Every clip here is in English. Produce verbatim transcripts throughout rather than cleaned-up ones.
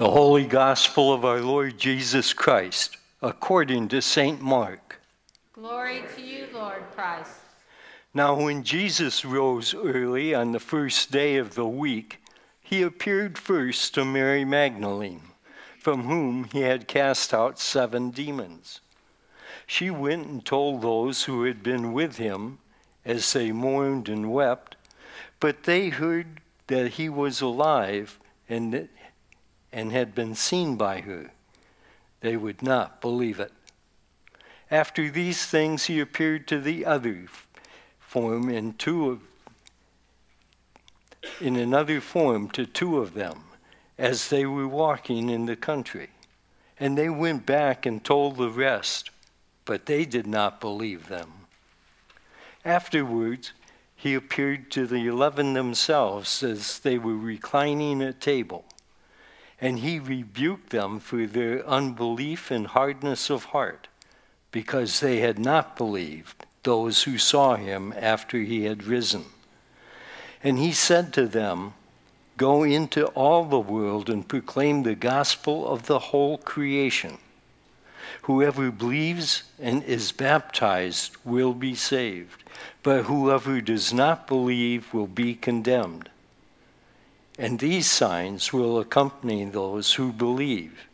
The Holy Gospel of our Lord Jesus Christ, according to Saint Mark. Glory to you, Lord Christ. Now when Jesus rose early on the first day of the week, he appeared first to Mary Magdalene, from whom he had cast out seven demons. She went and told those who had been with him, as they mourned and wept, but they heard that he was alive and, and had been seen by her. They would not believe it. After these things he appeared to the other form in two of, in another form to two of them, as they were walking in the country. And they went back and told the rest, but they did not believe them. Afterwards, he appeared to the eleven themselves as they were reclining at table, and he rebuked them for their unbelief and hardness of heart, because they had not believed those who saw him after he had risen. And he said to them, "Go into all the world and proclaim the gospel of the whole creation. Whoever believes and is baptized will be saved, but whoever does not believe will be condemned. And these signs will accompany those who believe.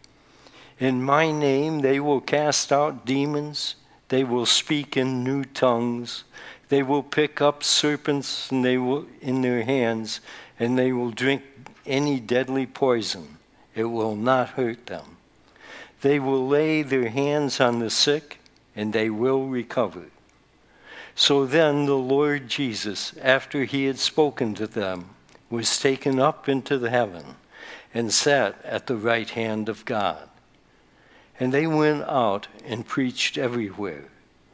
In my name they will cast out demons, they will speak in new tongues, they will pick up serpents and they will, in their hands, and they will drink any deadly poison. It will not hurt them. They will lay their hands on the sick, and they will recover." So then the Lord Jesus, after he had spoken to them, was taken up into the heaven and sat at the right hand of God. And they went out and preached everywhere,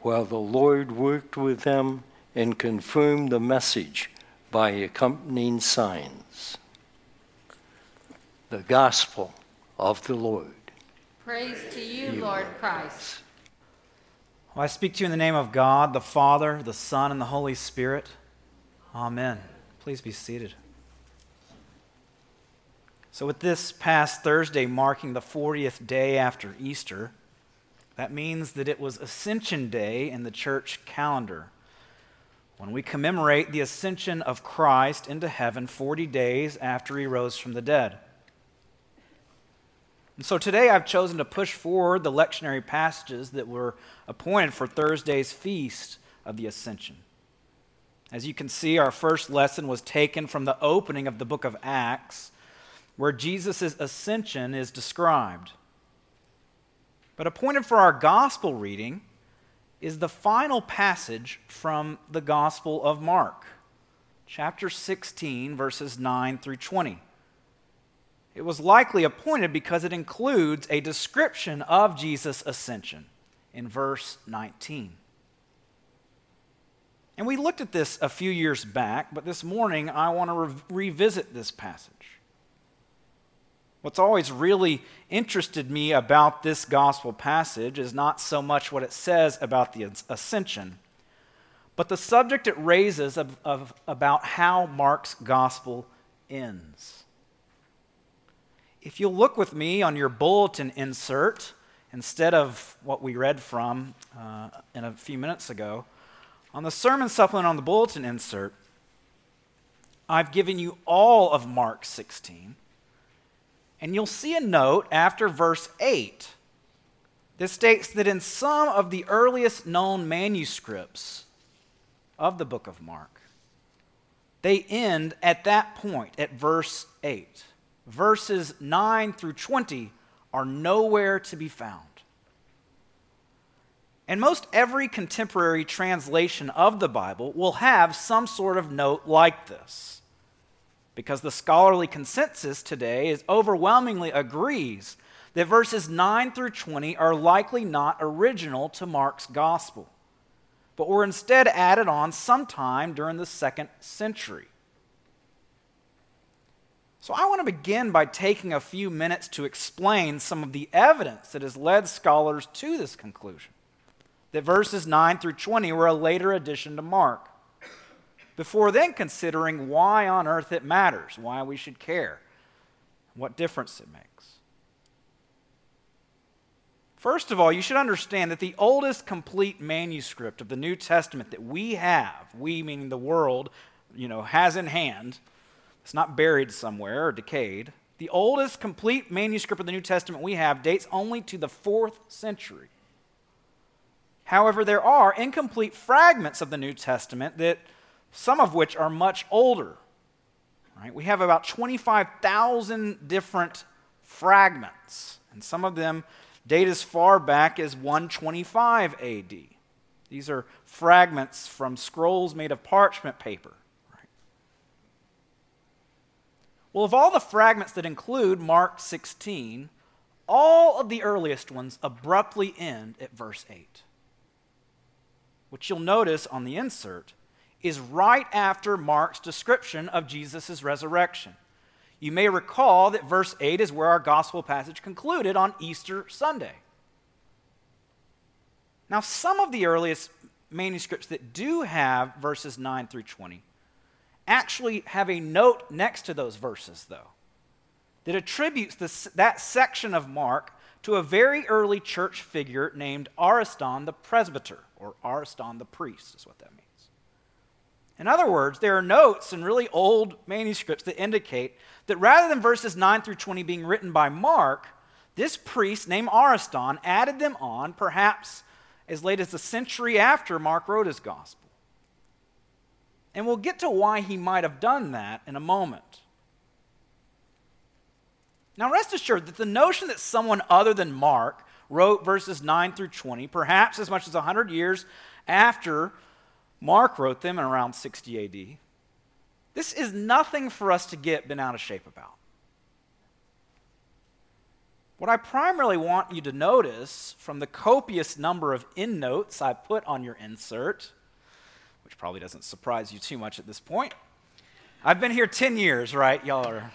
while the Lord worked with them and confirmed the message by accompanying signs. The Gospel of the Lord. Praise to you, you Lord Christ. Well, I speak to you in the name of God, the Father, the Son, and the Holy Spirit. Amen. Please be seated. So with this past Thursday marking the fortieth day after Easter, that means that it was Ascension Day in the church calendar. When we commemorate the ascension of Christ into heaven forty days after he rose from the dead. And so today I've chosen to push forward the lectionary passages that were appointed for Thursday's feast of the Ascension. As you can see, our first lesson was taken from the opening of the book of Acts, where Jesus' ascension is described. But appointed for our gospel reading is the final passage from the Gospel of Mark, chapter sixteen, verses nine through twenty. It was likely appointed because it includes a description of Jesus' ascension in verse nineteen. And we looked at this a few years back, but this morning I want to re- revisit this passage. What's always really interested me about this gospel passage is not so much what it says about the ascension, but the subject it raises of, of, about how Mark's gospel ends. If you'll look with me on your bulletin insert, instead of what we read from uh, in a few minutes ago, on the sermon supplement on the bulletin insert, I've given you all of Mark sixteen. And you'll see a note after verse eight that states that in some of the earliest known manuscripts of the book of Mark, they end at that point, at verse eight. Verses nine through twenty are nowhere to be found. And most every contemporary translation of the Bible will have some sort of note like this, because the scholarly consensus today is overwhelmingly agrees that verses nine through twenty are likely not original to Mark's gospel, but were instead added on sometime during the second century. So I want to begin by taking a few minutes to explain some of the evidence that has led scholars to this conclusion, that verses nine through twenty were a later addition to Mark, before then considering why on earth it matters, why we should care, what difference it makes. First of all, you should understand that the oldest complete manuscript of the New Testament that we have, we meaning the world, you know, has in hand, it's not buried somewhere or decayed, the oldest complete manuscript of the New Testament we have dates only to the fourth century. However, there are incomplete fragments of the New Testament, that some of which are much older. Right? We have about twenty-five thousand different fragments, and some of them date as far back as one twenty-five A D. These are fragments from scrolls made of parchment paper. Right? Well, of all the fragments that include Mark sixteen, all of the earliest ones abruptly end at verse eight, which you'll notice on the insert is right after Mark's description of Jesus' resurrection. You may recall that verse eight is where our gospel passage concluded on Easter Sunday. Now, some of the earliest manuscripts that do have verses nine through twenty actually have a note next to those verses, though, that attributes this, that section of Mark to a very early church figure named Ariston the Presbyter, or Ariston the Priest is what that means. In other words, there are notes in really old manuscripts that indicate that rather than verses nine through twenty being written by Mark, this priest named Ariston added them on perhaps as late as a century after Mark wrote his gospel. And we'll get to why he might have done that in a moment. Now rest assured that the notion that someone other than Mark wrote verses nine through twenty, perhaps as much as one hundred years after Mark wrote them in around sixty A D. This is nothing for us to get bent out of shape about. What I primarily want you to notice from the copious number of endnotes I put on your insert, which probably doesn't surprise you too much at this point. I've been here ten years, right? Y'all are...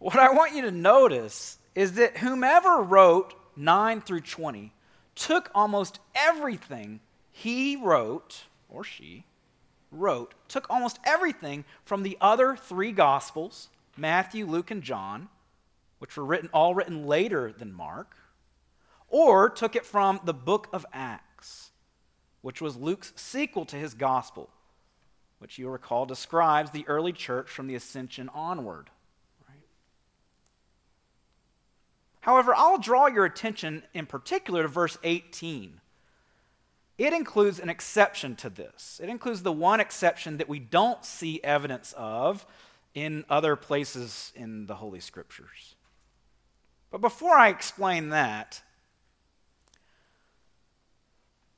What I want you to notice is that whomever wrote nine through twenty took almost everything he wrote, or she wrote, took almost everything from the other three Gospels, Matthew, Luke, and John, which were written all written later than Mark, or took it from the book of Acts, which was Luke's sequel to his Gospel, which you'll recall describes the early church from the ascension onward. However, I'll draw your attention in particular to verse eighteen. It includes an exception to this. It includes the one exception that we don't see evidence of in other places in the Holy Scriptures. But before I explain that,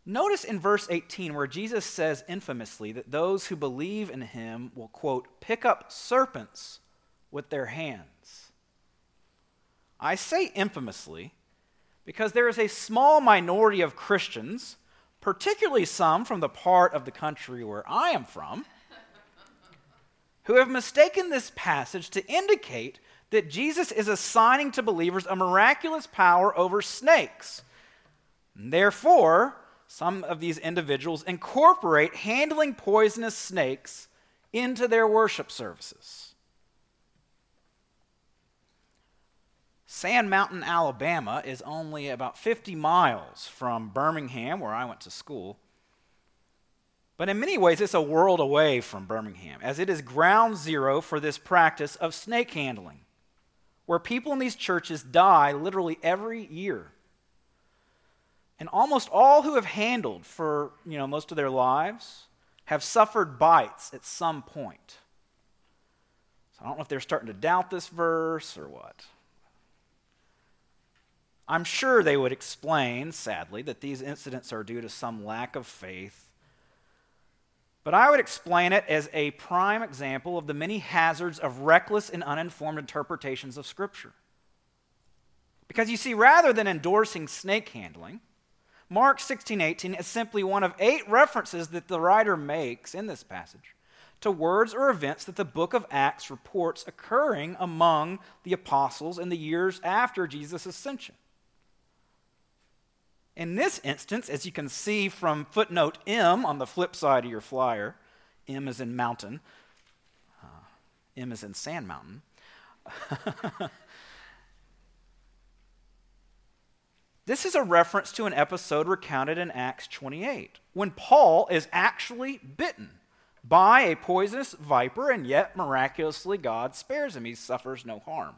notice in verse eighteen where Jesus says infamously that those who believe in him will, quote, pick up serpents with their hands. I say infamously because there is a small minority of Christians, particularly some from the part of the country where I am from, who have mistaken this passage to indicate that Jesus is assigning to believers a miraculous power over snakes. Therefore, some of these individuals incorporate handling poisonous snakes into their worship services. Sand Mountain, Alabama is only about fifty miles from Birmingham, where I went to school. But in many ways, it's a world away from Birmingham, as it is ground zero for this practice of snake handling, where people in these churches die literally every year. And almost all who have handled for, you know, most of their lives have suffered bites at some point. So I don't know if they're starting to doubt this verse or what. I'm sure they would explain, sadly, that these incidents are due to some lack of faith. But I would explain it as a prime example of the many hazards of reckless and uninformed interpretations of Scripture. Because you see, rather than endorsing snake handling, Mark sixteen eighteen is simply one of eight references that the writer makes in this passage to words or events that the book of Acts reports occurring among the apostles in the years after Jesus' ascension. In this instance, as you can see from footnote M on the flip side of your flyer, M is in mountain, uh, M is in Sand Mountain, This is a reference to an episode recounted in Acts twenty-eight, when Paul is actually bitten by a poisonous viper, and yet miraculously God spares him. He suffers no harm.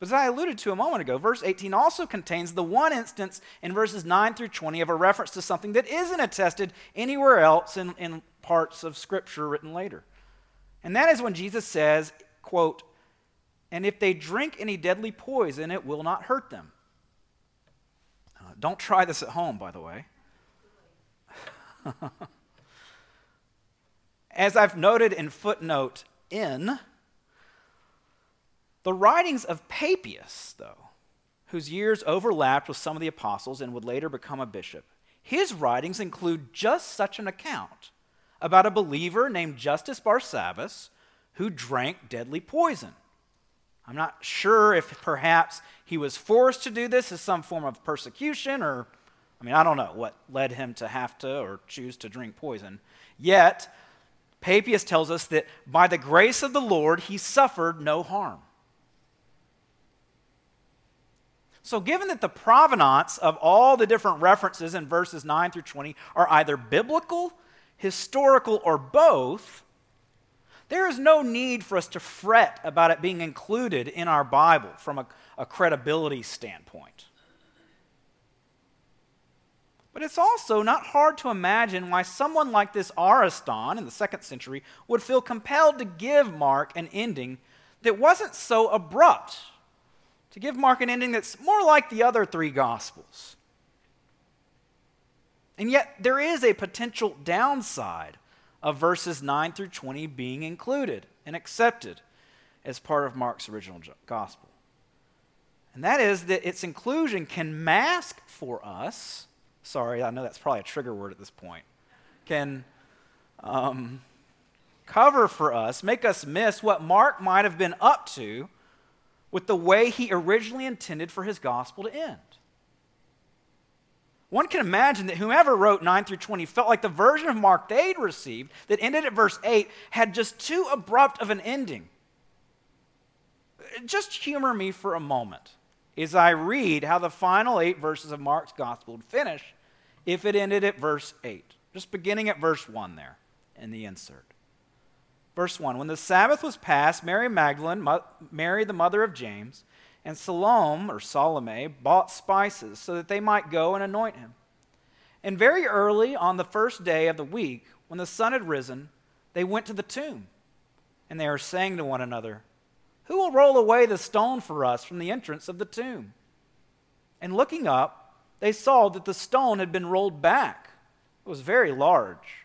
But as I alluded to a moment ago, verse eighteen also contains the one instance in verses nine through twenty of a reference to something that isn't attested anywhere else in, in parts of Scripture written later. And that is when Jesus says, quote, "And if they drink any deadly poison, it will not hurt them." Uh, don't try this at home, by the way. As I've noted in footnote N, the writings of Papias, though, whose years overlapped with some of the apostles and would later become a bishop, his writings include just such an account about a believer named Justus Barsabbas who drank deadly poison. I'm not sure if perhaps he was forced to do this as some form of persecution, or I mean, I don't know what led him to have to or choose to drink poison. Yet, Papias tells us that by the grace of the Lord, he suffered no harm. So given that the provenance of all the different references in verses nine through twenty are either biblical, historical, or both, there is no need for us to fret about it being included in our Bible from a, a credibility standpoint. But it's also not hard to imagine why someone like this Ariston in the second century would feel compelled to give Mark an ending that wasn't so abrupt, to give Mark an ending that's more like the other three Gospels. And yet there is a potential downside of verses nine through twenty being included and accepted as part of Mark's original Gospel. And that is that its inclusion can mask for us Sorry, I know that's probably a trigger word at this point, can um, cover for us, make us miss what Mark might have been up to with the way he originally intended for his gospel to end. One can imagine that whomever wrote nine through twenty felt like the version of Mark they'd received that ended at verse eight had just too abrupt of an ending. Just humor me for a moment as I read how the final eight verses of Mark's gospel would finish if it ended at verse eight. Just beginning at verse one there in the insert. Verse one, "When the Sabbath was past, Mary Magdalene, Mo- Mary the mother of James, and Salome, or Salome, bought spices so that they might go and anoint him. And very early on the first day of the week, when the sun had risen, they went to the tomb, and they were saying to one another, 'Who will roll away the stone for us from the entrance of the tomb?' And looking up, they saw that the stone had been rolled back. It was very large.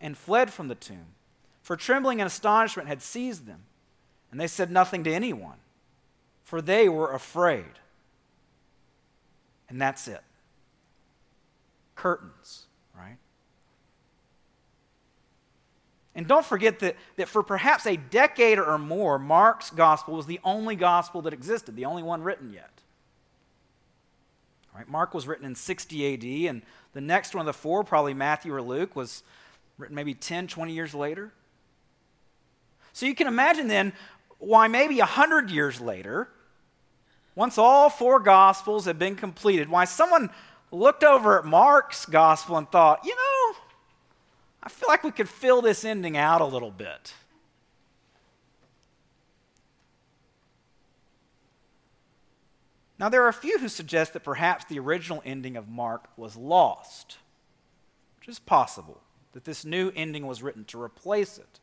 and fled from the tomb, for trembling and astonishment had seized them. And they said nothing to anyone, for they were afraid." And that's it. Curtains, right? And don't forget that, that for perhaps a decade or more, Mark's gospel was the only gospel that existed, the only one written yet. All right, Mark was written in sixty A D, and the next one of the four, probably Matthew or Luke, was written maybe ten, twenty years later. So you can imagine then why maybe one hundred years later, once all four gospels had been completed, why someone looked over at Mark's gospel and thought, you know, I feel like we could fill this ending out a little bit. Now, there are a few who suggest that perhaps the original ending of Mark was lost, which is possible, that this new ending was written to replace it.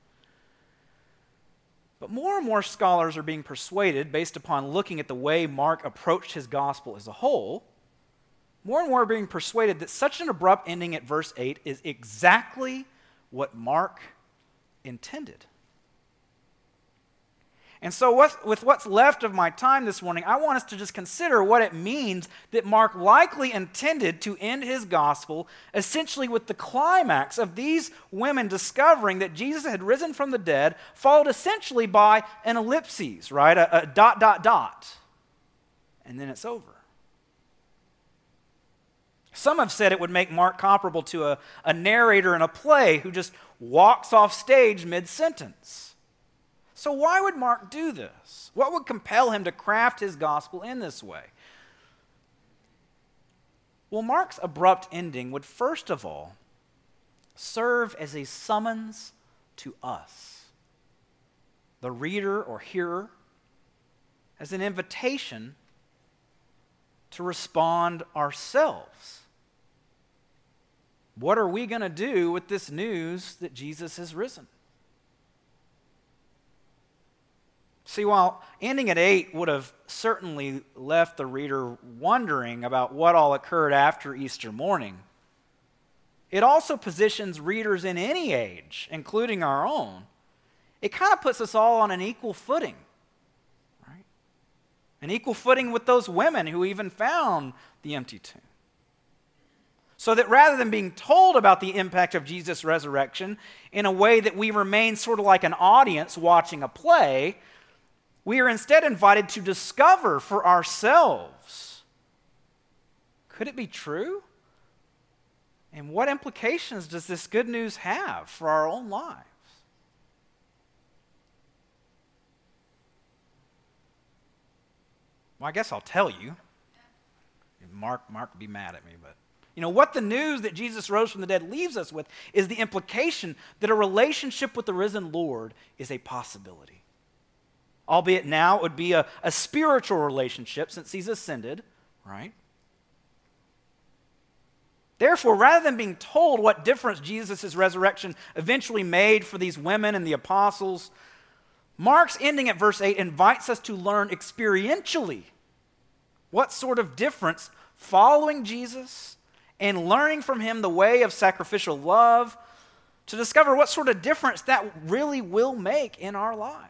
But more and more scholars are being persuaded, based upon looking at the way Mark approached his gospel as a whole, more and more are being persuaded that such an abrupt ending at verse eight is exactly what Mark intended. And so what's, with what's left of my time this morning, I want us to just consider what it means that Mark likely intended to end his gospel essentially with the climax of these women discovering that Jesus had risen from the dead, followed essentially by an ellipsis, right? A, a dot, dot, dot. And then it's over. Some have said it would make Mark comparable to a, a narrator in a play who just walks off stage mid-sentence. So why would Mark do this? What would compel him to craft his gospel in this way? Well, Mark's abrupt ending would first of all serve as a summons to us, the reader or hearer, as an invitation to respond ourselves. What are we going to do with this news that Jesus has risen? See, while ending at eight would have certainly left the reader wondering about what all occurred after Easter morning, it also positions readers in any age, including our own. It kind of puts us all on an equal footing, right? An equal footing with those women who even found the empty tomb. So that rather than being told about the impact of Jesus' resurrection in a way that we remain sort of like an audience watching a play, we are instead invited to discover for ourselves, could it be true? And what implications does this good news have for our own lives? Well, I guess I'll tell you. Mark, Mark would be mad at me, but you know, what the news that Jesus rose from the dead leaves us with is the implication that a relationship with the risen Lord is a possibility. Albeit now it would be a, a spiritual relationship since he's ascended, right? Therefore, rather than being told what difference Jesus' resurrection eventually made for these women and the apostles, Mark's ending at verse eight invites us to learn experientially what sort of difference following Jesus and learning from him the way of sacrificial love, to discover what sort of difference that really will make in our lives.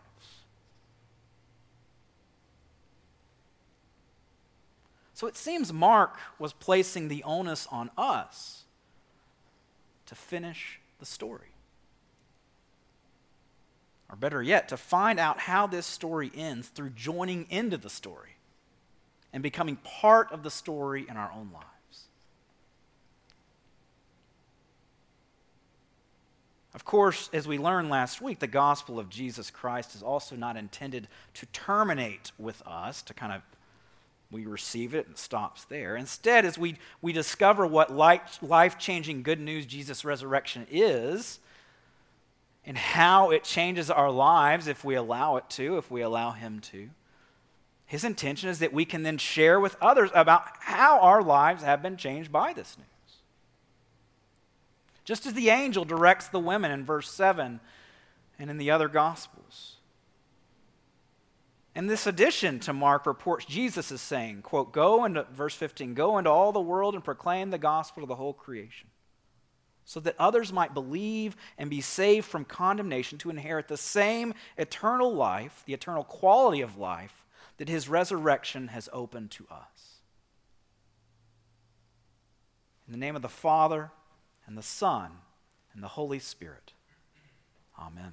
So it seems Mark was placing the onus on us to finish the story. Or better yet, to find out how this story ends through joining into the story and becoming part of the story in our own lives. Of course, as we learned last week, the gospel of Jesus Christ is also not intended to terminate with us, to kind of we receive it and it stops there. Instead, as we, we discover what life, life-changing good news Jesus' resurrection is and how it changes our lives if we allow it to, if we allow him to, his intention is that we can then share with others about how our lives have been changed by this news. Just as the angel directs the women in verse seven and in the other Gospels. And this addition to Mark reports Jesus is saying, quote, go into, verse fifteen, go into all the world and proclaim the gospel to the whole creation, so that others might believe and be saved from condemnation to inherit the same eternal life, the eternal quality of life that his resurrection has opened to us. In the name of the Father, and the Son, and the Holy Spirit. Amen.